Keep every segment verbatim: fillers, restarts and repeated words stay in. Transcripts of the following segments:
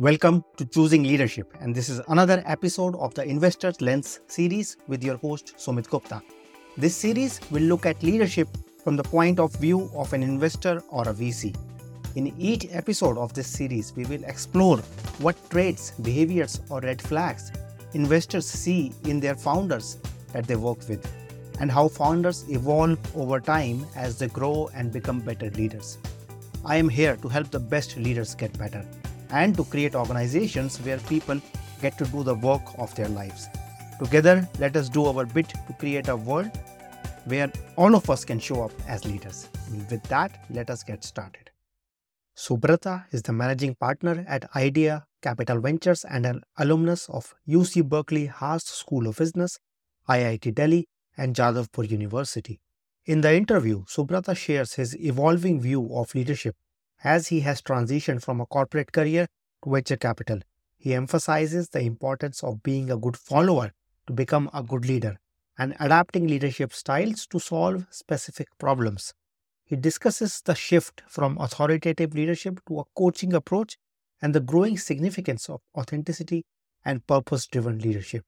Welcome to Choosing Leadership, and this is another episode of the Investor's Lens series with your host Sumit Gupta. This series will look at leadership from the point of view of an investor or a V C. In each episode of this series, we will explore what traits, behaviors or red flags investors see in their founders that they work with, and how founders evolve over time as they grow and become better leaders. I am here to help the best leaders get better, and to create organizations where people get to do the work of their lives. Together, let us do our bit to create a world where all of us can show up as leaders. With that, let us get started. Subrata is the managing partner at Idea Capital Ventures and an alumnus of U C Berkeley Haas School of Business, I I T Delhi, and Jadavpur University. In the interview, Subrata shares his evolving view of leadership as he has transitioned from a corporate career to venture capital. He emphasizes the importance of being a good follower to become a good leader and adapting leadership styles to solve specific problems. He discusses the shift from authoritative leadership to a coaching approach and the growing significance of authenticity and purpose-driven leadership.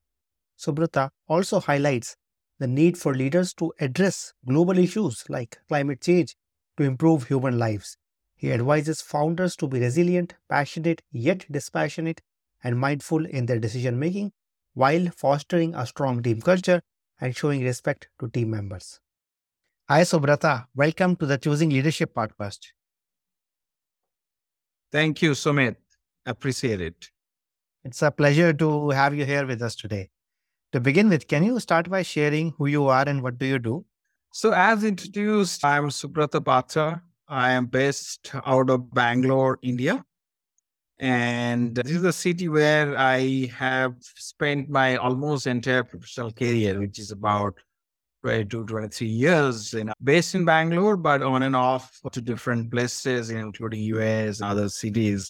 Subrata also highlights the need for leaders to address global issues like climate change to improve human lives. He advises founders to be resilient, passionate, yet dispassionate and mindful in their decision-making while fostering a strong team culture and showing respect to team members. Hi, Subrata. Welcome to the Choosing Leadership podcast. Thank you, Sumit. Appreciate it. It's a pleasure to have you here with us today. To begin with, can you start by sharing who you are and what do you do? So as introduced, I'm Subrata Patra. I am based out of Bangalore, India, and this is a city where I have spent my almost entire professional career, which is about twenty-two, twenty-three years, in, based in Bangalore, but on and off to different places, including U S and other cities.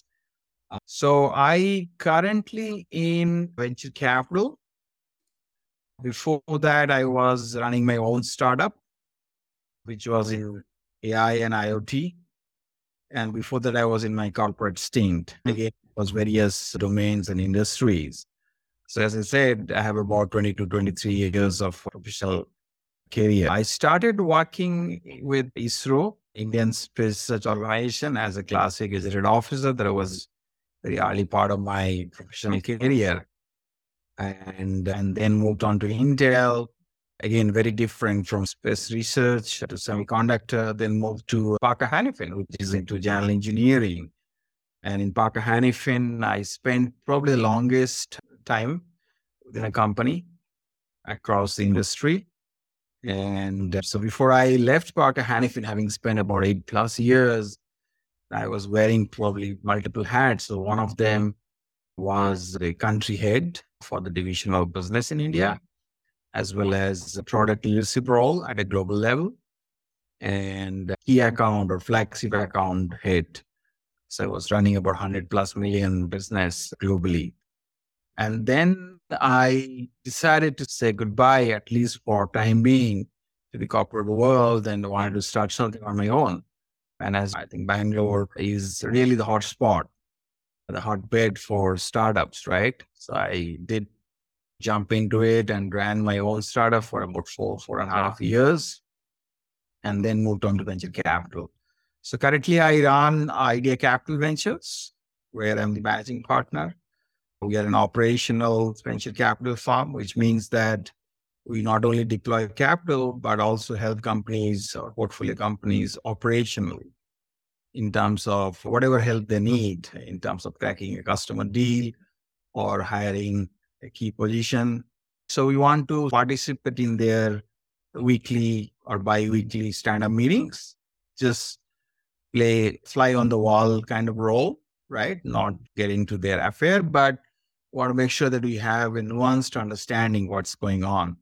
So I currently in venture capital. Before that, I was running my own startup, which was in A I and IoT. And before that, I was in my corporate stint. Again, it was various domains and industries. So as I said, I have about twenty-two, twenty-three years of professional career. I started working with ISRO, Indian Space Research Organization, as a classic gazetted officer. That was very early part of my professional career. And, and then moved on to Intel. Again, very different from space research to semiconductor, then moved to Parker Hannifin, which is into general engineering. And in Parker Hannifin, I spent probably the longest time within a company across the industry. And so before I left Parker Hannifin, having spent about eight plus years, I was wearing probably multiple hats. So one of them was the country head for the division of business in India, as well as a product leadership role at a global level and key account or flagship account head. So I was running about one hundred plus million business globally. And then I decided to say goodbye, at least for time being, to the corporate world and wanted to start something on my own. And as I think Bangalore is really the hot spot, the hotbed for startups, right? So I did jump into it and ran my own startup for about four, four and a half years, and then moved on to venture capital. So currently I run Idea Capital Ventures, where I'm the managing partner. We are an operational venture capital firm, which means that we not only deploy capital, but also help companies or portfolio companies operationally in terms of whatever help they need, in terms of cracking a customer deal or hiring a key position. So we want to participate in their weekly or bi-weekly stand-up meetings, just play fly on the wall kind of role, right? Not get into their affair, but want to make sure that we have a nuanced understanding what's going on.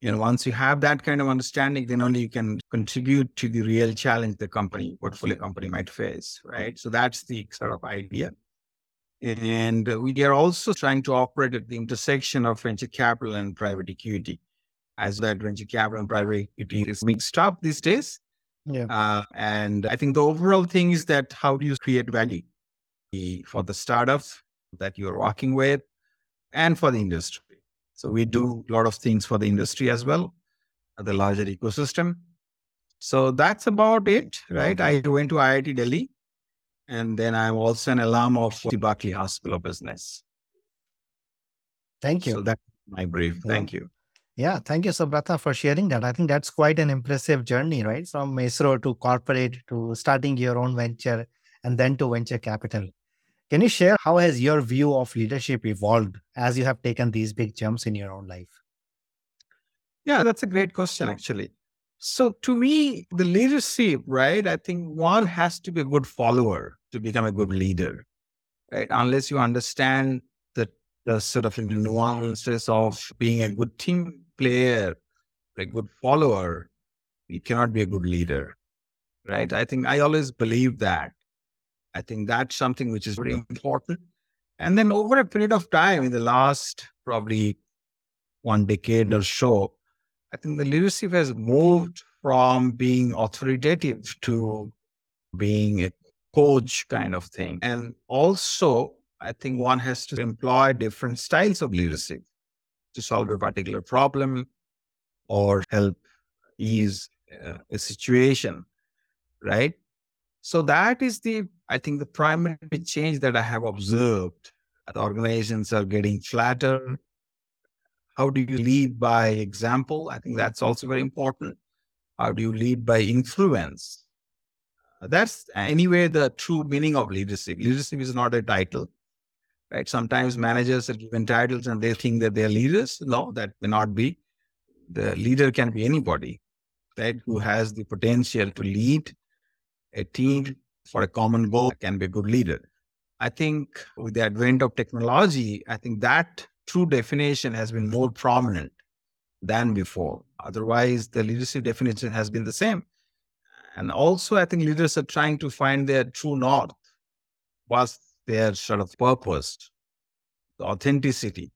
You know, once you have that kind of understanding, then only you can contribute to the real challenge the company, portfolio company might face, right? So that's the sort of idea. And we are also trying to operate at the intersection of venture capital and private equity, as that venture capital and private equity is mixed up these days. Yeah. Uh, and I think the overall thing is that how do you create value the, for the startups that you're working with and for the industry. So we do a lot of things for the industry as well, the larger ecosystem. So that's about it, right? I went to I I T Delhi, and then I'm also an alum of U C Berkeley Haas School of Business. Thank you. So that's my brief. Thank yeah. you. Yeah. Thank you, Subrata, for sharing that. I think that's quite an impressive journey, right? From I S R O to corporate to starting your own venture and then to venture capital. Can you share how has your view of leadership evolved as you have taken these big jumps in your own life? Yeah, that's a great question, actually. So to me, the leadership, right? I think one has to be a good follower to become a good leader, right? Unless you understand the sort of nuances of being a good team player, a good follower, you cannot be a good leader, right? I think I always believe that. I think that's something which is very important. And then over a period of time, in the last probably one decade or so, I think the leadership has moved from being authoritative to being a coach kind of thing. And also, I think one has to employ different styles of leadership to solve a particular problem or help ease uh, a situation, right? So that is the, I think, the primary change that I have observed. The organizations are getting flatter. How do you lead by example? I think that's also very important. How do you lead by influence? That's anyway the true meaning of leadership. Leadership is not a title. Right? Sometimes managers are given titles and they think that they are leaders. No, that may not be. The leader can be anybody, right, who has the potential to lead a team for a common goal can be a good leader. I think with the advent of technology, I think that true definition has been more prominent than before. Otherwise, the leadership definition has been the same. And also, I think leaders are trying to find their true north, whilst their sort of purpose, the authenticity,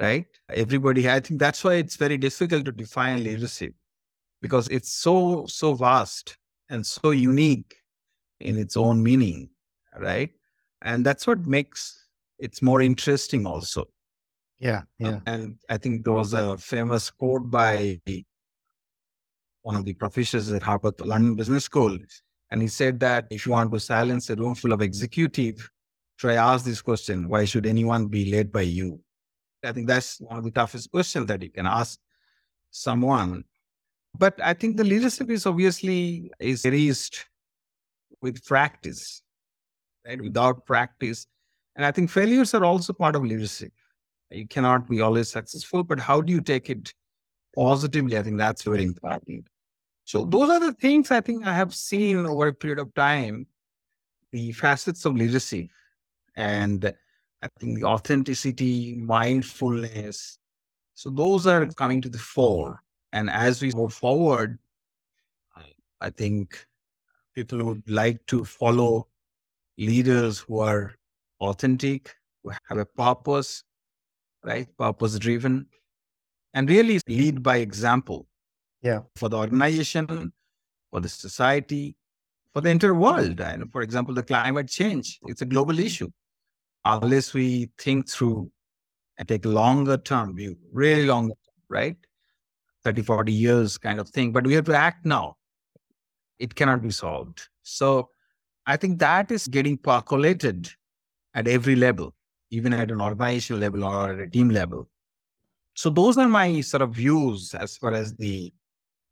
right? Everybody, I think that's why it's very difficult to define leadership, because it's so, so vast and so unique in its own meaning, right? And that's what makes it more interesting also. Yeah, yeah. And I think there was a famous quote by one of the professors at Harvard London Business School. And he said that if you want to silence a room full of executives, try to ask this question, why should anyone be led by you? I think that's one of the toughest questions that you can ask someone. But I think the leadership is obviously is raised with practice, right? Without practice. And I think failures are also part of leadership. You cannot be always successful, but how do you take it positively? I think that's very important. So those are the things I think I have seen over a period of time, the facets of leadership. And I think the authenticity, mindfulness. So those are coming to the fore. And as we move forward, I think people would like to follow leaders who are authentic, who have a purpose, right? Purpose driven, and really lead by example. Yeah. For the organization, for the society, for the entire world. And for example, the climate change, it's a global issue. Unless we think through and take longer term view, really long, right? thirty, forty years kind of thing, but we have to act now. It cannot be solved. So I think that is getting percolated at every level, even at an organizational level or at a team level. So those are my sort of views as far as the,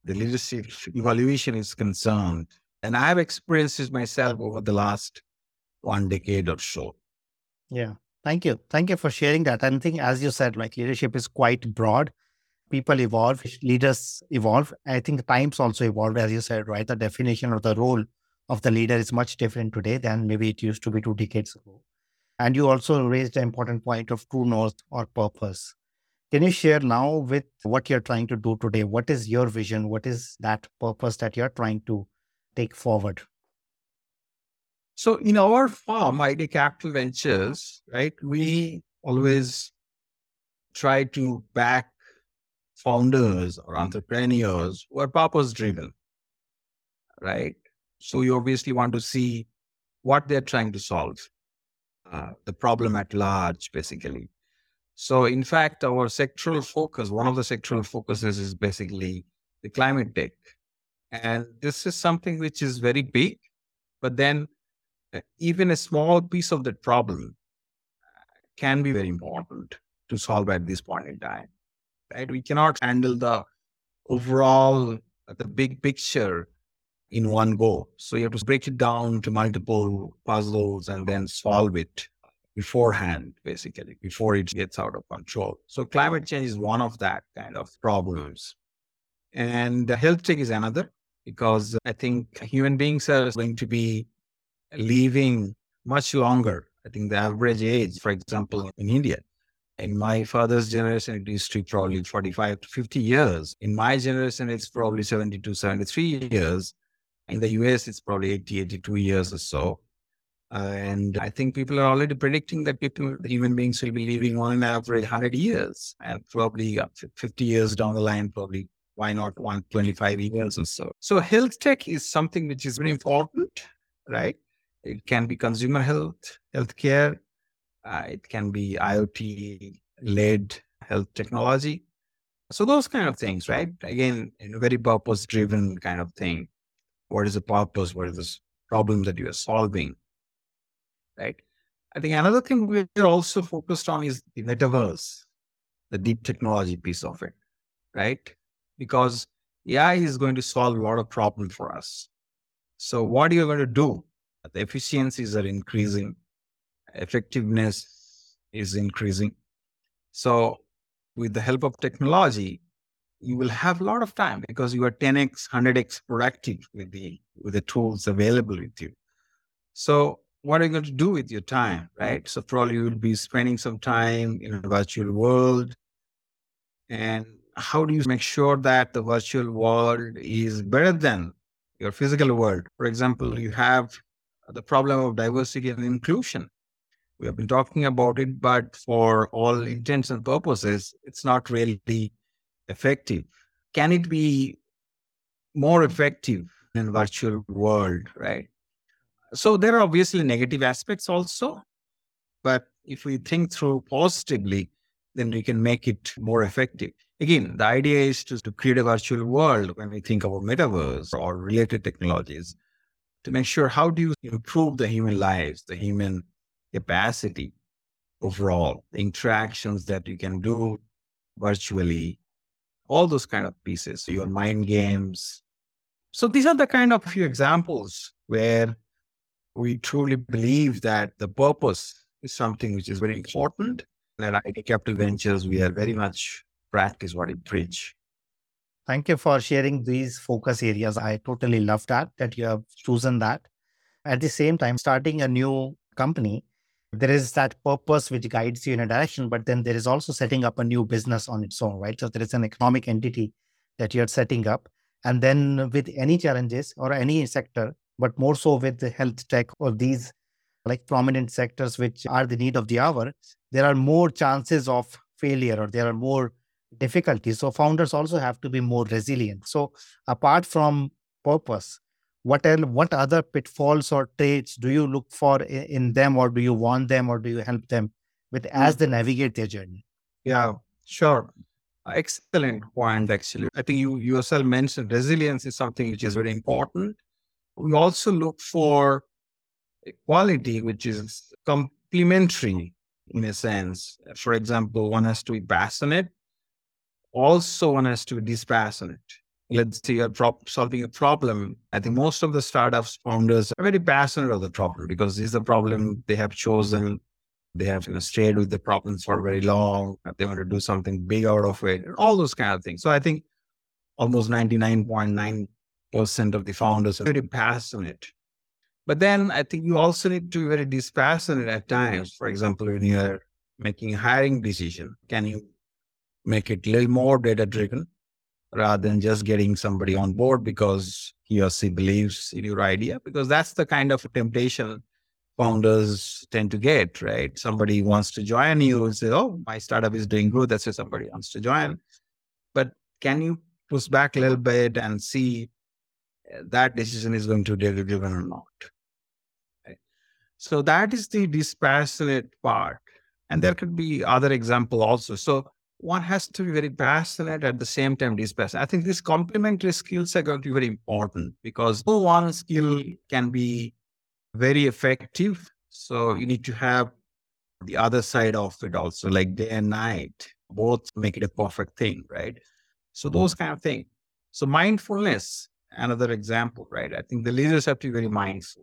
the leadership evaluation is concerned. And I have experienced this myself over the last one decade or so. Yeah. Thank you. Thank you for sharing that. And I think, as you said, like leadership is quite broad. People evolve, leaders evolve. I think times also evolved, as you said, right? The definition of the role of the leader is much different today than maybe it used to be two decades ago. And you also raised an important point of true north or purpose. Can you share now with what you're trying to do today? What is your vision? What is that purpose that you're trying to take forward? So in our firm, Idea Capital Ventures, right, we always try to back founders or entrepreneurs who are purpose-driven, right? So you obviously want to see what they're trying to solve. uh, the problem at large, basically. So in fact, our sectoral focus, one of the sectoral focuses is basically the climate tech. And this is something which is very big, but then uh, even a small piece of the problem can be very important to solve at this point in time, right? We cannot handle the overall, the big picture in one go. So you have to break it down to multiple puzzles and then solve it beforehand, basically, before it gets out of control. So climate change is one of that kind of problems. And health tech is another, because I think human beings are going to be living much longer. I think the average age, for example, in India, in my father's generation, it used to probably forty-five to fifty years. In my generation, it's probably seventy-two, seventy-three years. In the U S, it's probably eighty, eighty-two years or so. Uh, and I think people are already predicting that people, human beings will be living on an average one hundred years, and probably fifty years down the line, probably, why not one hundred twenty-five years or so. So health tech is something which is very important, right? It can be consumer health, healthcare. Uh, it can be IoT-led health technology. So those kind of things, right? Again, in a very purpose-driven kind of thing. What is the purpose? What is this problem that you are solving, right? I think another thing we're also focused on is the metaverse, the deep technology piece of it, right? Because A I is going to solve a lot of problems for us. So what are you going to do? The efficiencies are increasing. Effectiveness is increasing. So with the help of technology, you will have a lot of time because you are ten x, one hundred x productive with the with the tools available with you. So what are you going to do with your time, right? So probably you will be spending some time in a virtual world. And how do you make sure that the virtual world is better than your physical world? For example, you have the problem of diversity and inclusion. We have been talking about it, but for all intents and purposes, it's not really effective. Can it be more effective in virtual world, right? So there are obviously negative aspects also, but if we think through positively, then we can make it more effective. Again, the idea is to, to create a virtual world when we think about metaverse or related technologies to make sure how do you improve the human lives, the human capacity overall, the interactions that you can do virtually, all those kind of pieces, your mind games. So these are the kind of few examples where we truly believe that the purpose is something which is very important. And at I D Capital Ventures, we are very much practice what we preach. Thank you for sharing these focus areas. I totally love that, that you have chosen that. At the same time, starting a new company, there is that purpose which guides you in a direction, but then there is also setting up a new business on its own, right? So there is an economic entity that you're setting up. And then with any challenges or any sector, but more so with the health tech or these like prominent sectors, which are the need of the hour, there are more chances of failure or there are more difficulties. So founders also have to be more resilient. So apart from purpose, What else, what other pitfalls or traits do you look for in them, or do you warn them, or do you help them with as they navigate their journey? Yeah, sure. Excellent point, actually. I think you yourself mentioned resilience is something which is very important. We also look for quality, which is complementary in a sense. For example, one has to be passionate. Also, one has to be dispassionate. Let's say you're solving a problem. I think most of the startups founders are very passionate of the problem because this is the problem they have chosen. They have you know, stayed with the problems for very long. They want to do something big out of it, all those kind of things. So I think almost ninety-nine point nine percent of the founders are very passionate. But then I think you also need to be very dispassionate at times. For example, when you're making a hiring decision, can you make it a little more data-driven, rather than just getting somebody on board because he or she believes in your idea? Because that's the kind of temptation founders tend to get, right? Somebody wants to join you and say, oh, my startup is doing good. That's why somebody wants to join. But can you push back a little bit and see that decision is going to be data-driven or not? Right? So that is the dispassionate part. And there could be other example also. So one has to be very passionate at the same time dispassionate. I think these complementary skills are going to be very important because no one skill can be very effective. So you need to have the other side of it also, like day and night, both make it a perfect thing, right? So those kind of things. So mindfulness, another example, right? I think the leaders have to be very mindful.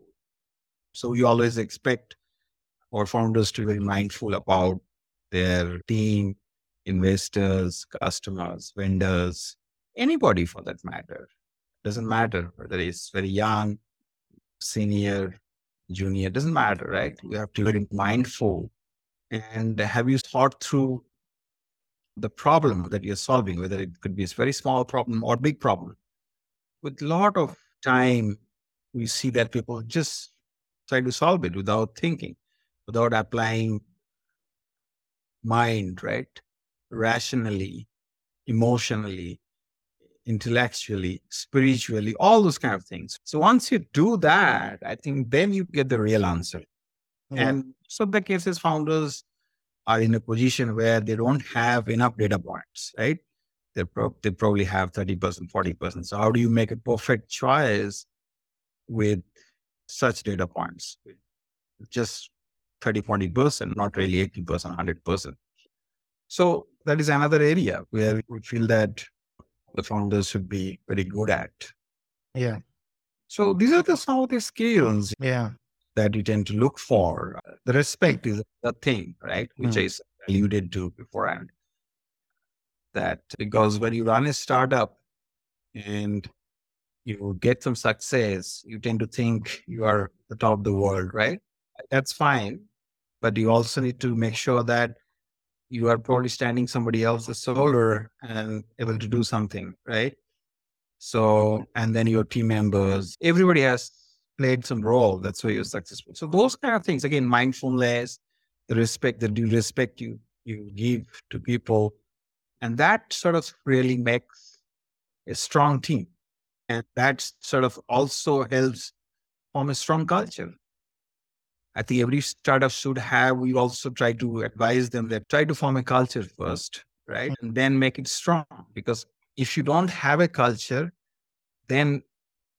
So you always expect our founders to be very mindful about their team, investors, customers, vendors, anybody for that matter. Doesn't matter whether it's very young, senior, junior, doesn't matter, right? You have to be very mindful. And have you thought through the problem that you're solving, whether it could be a very small problem or big problem? With a lot of time, we see that people just try to solve it without thinking, without applying mind, right? Rationally, emotionally, intellectually, spiritually, all those kind of things. So once you do that, I think then you get the real answer. Yeah. And so the cases founders are in a position where they don't have enough data points, right? They, pro- they probably have thirty percent, forty percent. So how do you make a perfect choice with such data points? Just thirty, forty percent, not really eighty percent, one hundred percent. So that is another area where we feel that the founders should be very good at. Yeah. So these are the some of the skills yeah. that you tend to look for. The respect is the thing, right? Which mm. I alluded to beforehand. That because when you run a startup and you get some success, you tend to think you are the top of the world, right? That's fine. But you also need to make sure that you are probably standing somebody else's shoulder and able to do something, right? So, and then your team members, everybody has played some role. That's why you're successful. So those kind of things, again, mindfulness, the respect, the due respect you, you give to people. And that sort of really makes a strong team. And that sort of also helps form a strong culture. I think every startup should have, we also try to advise them that try to form a culture first, right? And then make it strong, because if you don't have a culture, then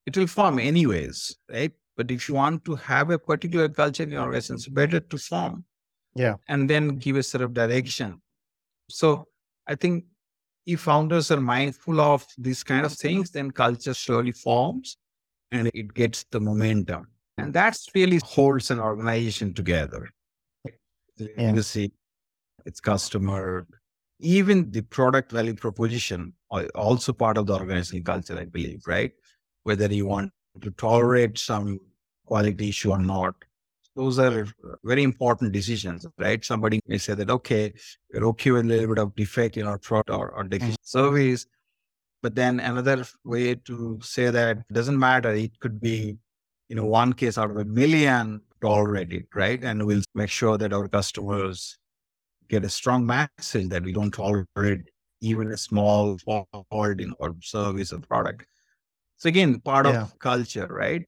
it will form anyways, right? But if you want to have a particular culture in your organization, it's better to form. Yeah. And then give a sort of direction. So I think if founders are mindful of these kind of things, then culture slowly forms and it gets the momentum. And that's really holds an organization together. Yeah. You see, its customer, even the product value proposition are also part of the organizational culture, I believe, right? Whether you want to tolerate some quality issue or not. Those are very important decisions, right? Somebody may say that, okay, we're okay with a little bit of defect in our product or, or defect mm-hmm. service. But then another way to say that doesn't matter. It could be, you know, one case out of a million already, right? And we'll make sure that our customers get a strong message that we don't tolerate even a small fault in our service or product. So again, part yeah. of culture, right?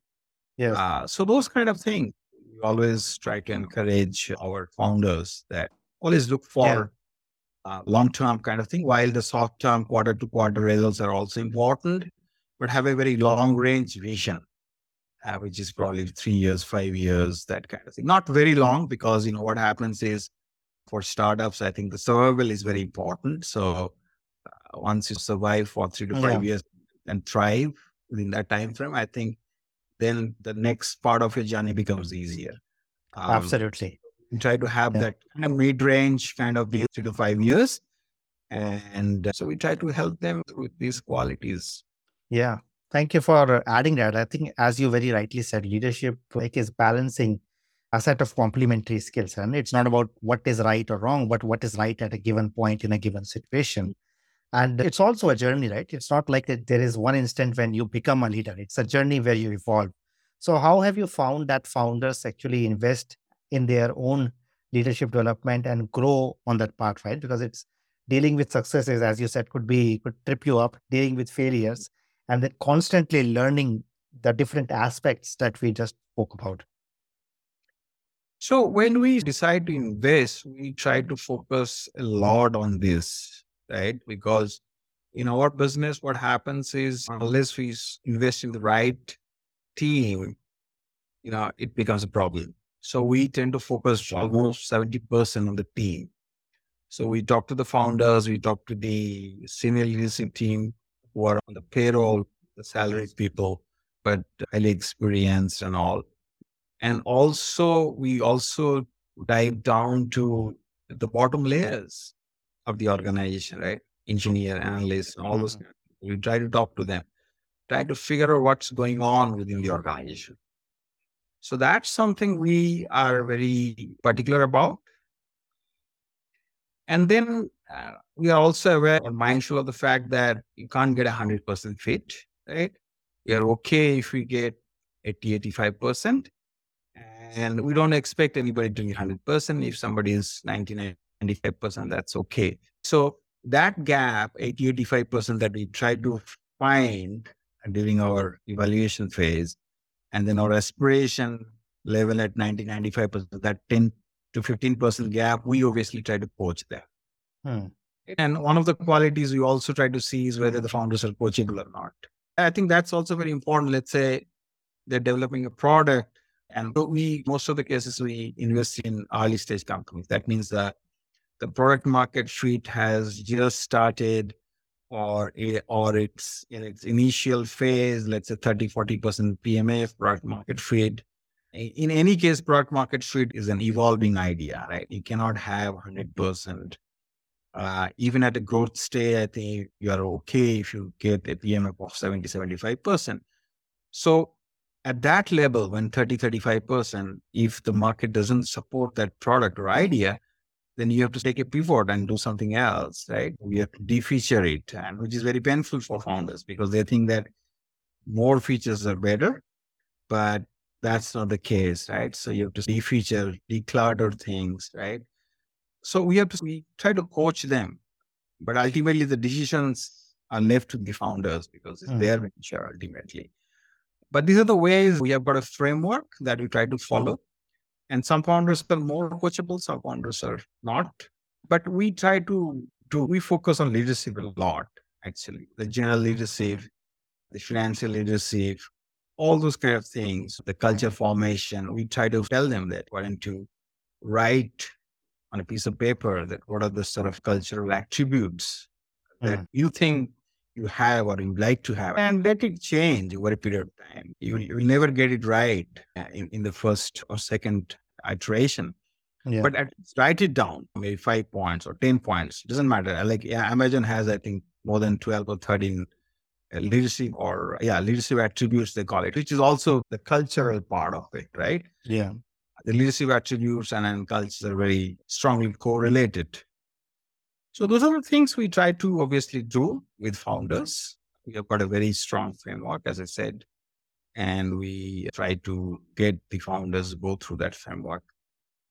Yeah. Uh, so those kind of things, we always try to encourage our founders that always look for yeah. uh, long-term kind of thing, while the short-term quarter-to-quarter results are also important, but have a very long-range vision. Uh, which is probably three years, five years, that kind of thing. Not very long because, you know, what happens is for startups, I think the survival is very important. So uh, once you survive for three to yeah. five years and thrive within that time frame, I think then the next part of your journey becomes easier. Um, Absolutely. You try to have yeah. that kind of mid-range kind of three to five years. And uh, so we try to help them with these qualities. Yeah. Thank you for adding that. I think, as you very rightly said, leadership like, is balancing a set of complementary skills. And it's not about what is right or wrong, but what is right at a given point in a given situation. And it's also a journey, right? It's not like that there is one instant when you become a leader. It's a journey where you evolve. So how have you found that founders actually invest in their own leadership development and grow on that path, right? Because it's dealing with successes, as you said, could be could trip you up, dealing with failures. And then constantly learning the different aspects that we just spoke about. So when we decide to invest, we try to focus a lot on this, right? Because in our business, what happens is unless we invest in the right team, you know, it becomes a problem. So we tend to focus almost seventy percent on the team. So we talk to the founders, we talk to the senior leadership team who are on the payroll, the salaried people, but highly experienced and all. And also, we also dive down to the bottom layers of the organization, right? Engineer, analysts, and all those. We try to talk to them, try to figure out what's going on within the organization. So that's something we are very particular about. And then uh, we are also aware or mindful of the fact that you can't get one hundred percent fit, right? We are okay if we get eighty, eighty-five percent. And we don't expect anybody to be one hundred percent. If somebody is ninety-nine, ninety-five percent, that's okay. So that gap, eighty, eighty-five percent that we try to find during our evaluation phase, and then our aspiration level at ninety, ninety-five percent, that ten to fifteen percent gap, we obviously try to coach there. Hmm. And one of the qualities we also try to see is whether the founders are coachable or not. I think that's also very important. Let's say they're developing a product, and we, most of the cases, we invest in early stage companies. That means that the product market fit has just started, or a, or it's in its initial phase, let's say thirty, forty percent P M F, product market fit. In any case, product market fit is an evolving idea, right? You cannot have one hundred percent. Uh, even at a growth stage, I think you are okay if you get a P M F of seventy, seventy-five percent. So at that level, when thirty, thirty-five percent, if the market doesn't support that product or idea, then you have to take a pivot and do something else, right? We have to de-feature it, and which is very painful for founders because they think that more features are better, but that's not the case, right? So you have to de-feature, declutter things, right? So we have to we try to coach them, but ultimately the decisions are left to the founders because it's mm. their venture ultimately. But these are the ways we have got a framework that we try to follow. And some founders are more coachable, some founders are not. But we try to do, we focus on leadership a lot, actually. The general leadership, the financial leadership, all those kind of things, the culture formation. We try to tell them that why don't you write on a piece of paper that what are the sort of cultural attributes mm. that you think you have or you like to have, and let it change over a period of time. You, you will never get it right in, in the first or second iteration, yeah. but at, write it down, maybe five points or ten points. It doesn't matter. Like yeah, Amazon has, I think, more than twelve or thirteen uh, leadership or yeah, leadership attributes, they call it, which is also the cultural part of it, right? Yeah. The leadership attributes and, and culture are very strongly correlated. So those are the things we try to obviously do with founders. We have got a very strong framework, as I said, and we try to get the founders go through that framework.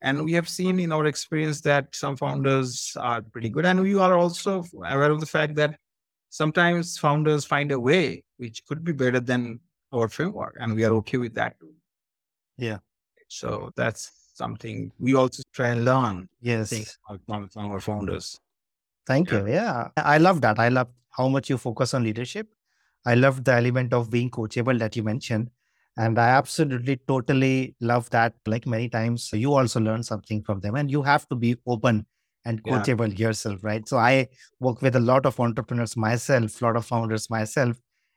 And we have seen in our experience that some founders are pretty good. And we are also aware of the fact that sometimes founders find a way which could be better than our framework, and we are okay with that. Yeah. So that's something we also try and learn. Yes. Things from our founders. Thank yeah. you. Yeah. I love that. I love how much you focus on leadership. I love the element of being coachable that you mentioned. And I absolutely, totally love that. Like many times, you also learn something from them, and you have to be open and coachable yeah. yourself, right? So I work with a lot of entrepreneurs myself, a lot of founders myself.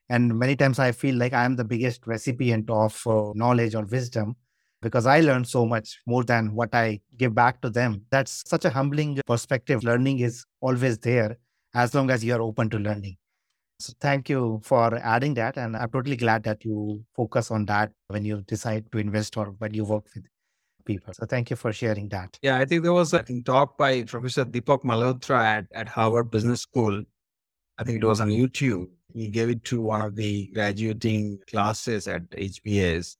And many times I feel like I'm the biggest recipient of uh, knowledge or wisdom, because I learn so much more than what I give back to them. That's such a humbling perspective. Learning is always there as long as you're open to learning. So thank you for adding that. And I'm totally glad that you focus on that when you decide to invest or when you work with people. So thank you for sharing that. Yeah, I think there was a talk by Professor Deepak Malhotra at, at Harvard Business School. I think it was on YouTube. He gave it to one of the graduating classes at H B S.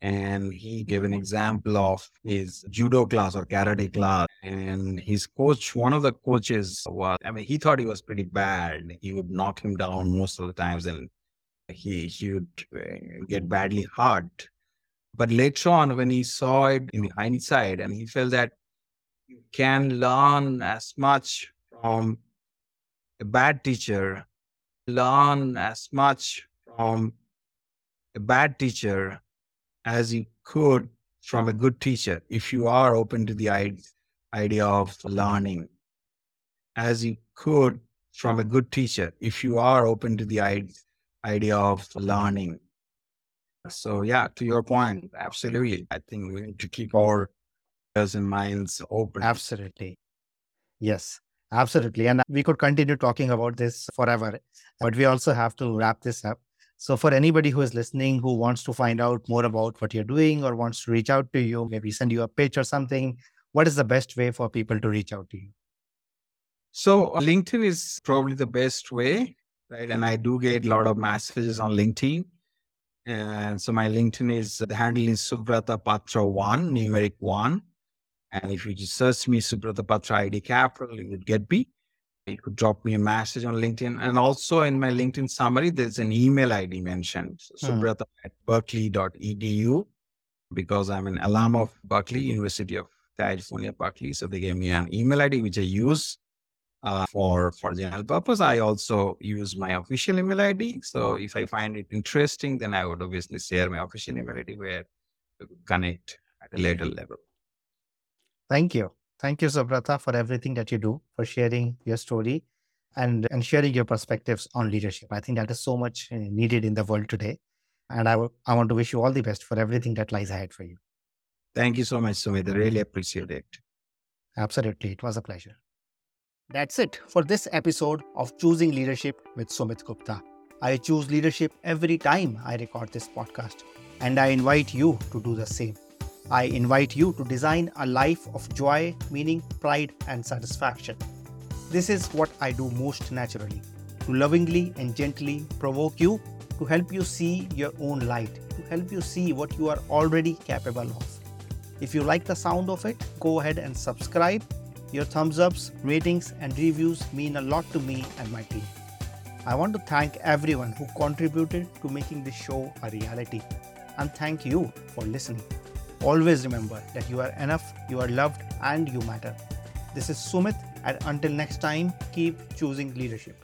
And he gave an example of his judo class or karate class. And his coach, one of the coaches was, I mean, he thought he was pretty bad. He would knock him down most of the times, and he, he would get badly hurt. But later on, when he saw it in hindsight, and he felt that you can learn as much from a bad teacher, learn as much from a bad teacher as you could from a good teacher, if you are open to the idea of learning, as you could from a good teacher, if you are open to the idea of learning. So yeah, to your point, absolutely. I think we need to keep our ears and minds open. Absolutely. Yes, absolutely. And we could continue talking about this forever, but we also have to wrap this up. So for anybody who is listening, who wants to find out more about what you're doing or wants to reach out to you, maybe send you a pitch or something, what is the best way for people to reach out to you? So LinkedIn is probably the best way, right? And I do get a lot of messages on LinkedIn. And so my LinkedIn is, the handle is Subrata Patra one, numeric one. And if you just search me, Subrata Patra I D Capital, you would get me. You could drop me a message on LinkedIn. And also in my LinkedIn summary, there's an email I D mentioned, so hmm. Subrata at berkeley dot e d u, because I'm an alum of Berkeley, University of California, Berkeley. So they gave me an email I D, which I use uh, for, for general purpose. I also use my official email I D. So if I find it interesting, then I would obviously share my official email I D where to connect at a later level. Thank you. Thank you, Subrata, for everything that you do, for sharing your story and, and sharing your perspectives on leadership. I think that is so much needed in the world today. And I, w- I want to wish you all the best for everything that lies ahead for you. Thank you so much, Sumit. I really appreciate it. Absolutely. It was a pleasure. That's it for this episode of Choosing Leadership with Sumit Gupta. I choose leadership every time I record this podcast, and I invite you to do the same. I invite you to design a life of joy, meaning, pride, and satisfaction. This is what I do most naturally, to lovingly and gently provoke you, to help you see your own light, to help you see what you are already capable of. If you like the sound of it, go ahead and subscribe. Your thumbs ups, ratings, and reviews mean a lot to me and my team. I want to thank everyone who contributed to making this show a reality, and thank you for listening. Always remember that you are enough, you are loved, and you matter. This is Sumit, and until next time, keep choosing leadership.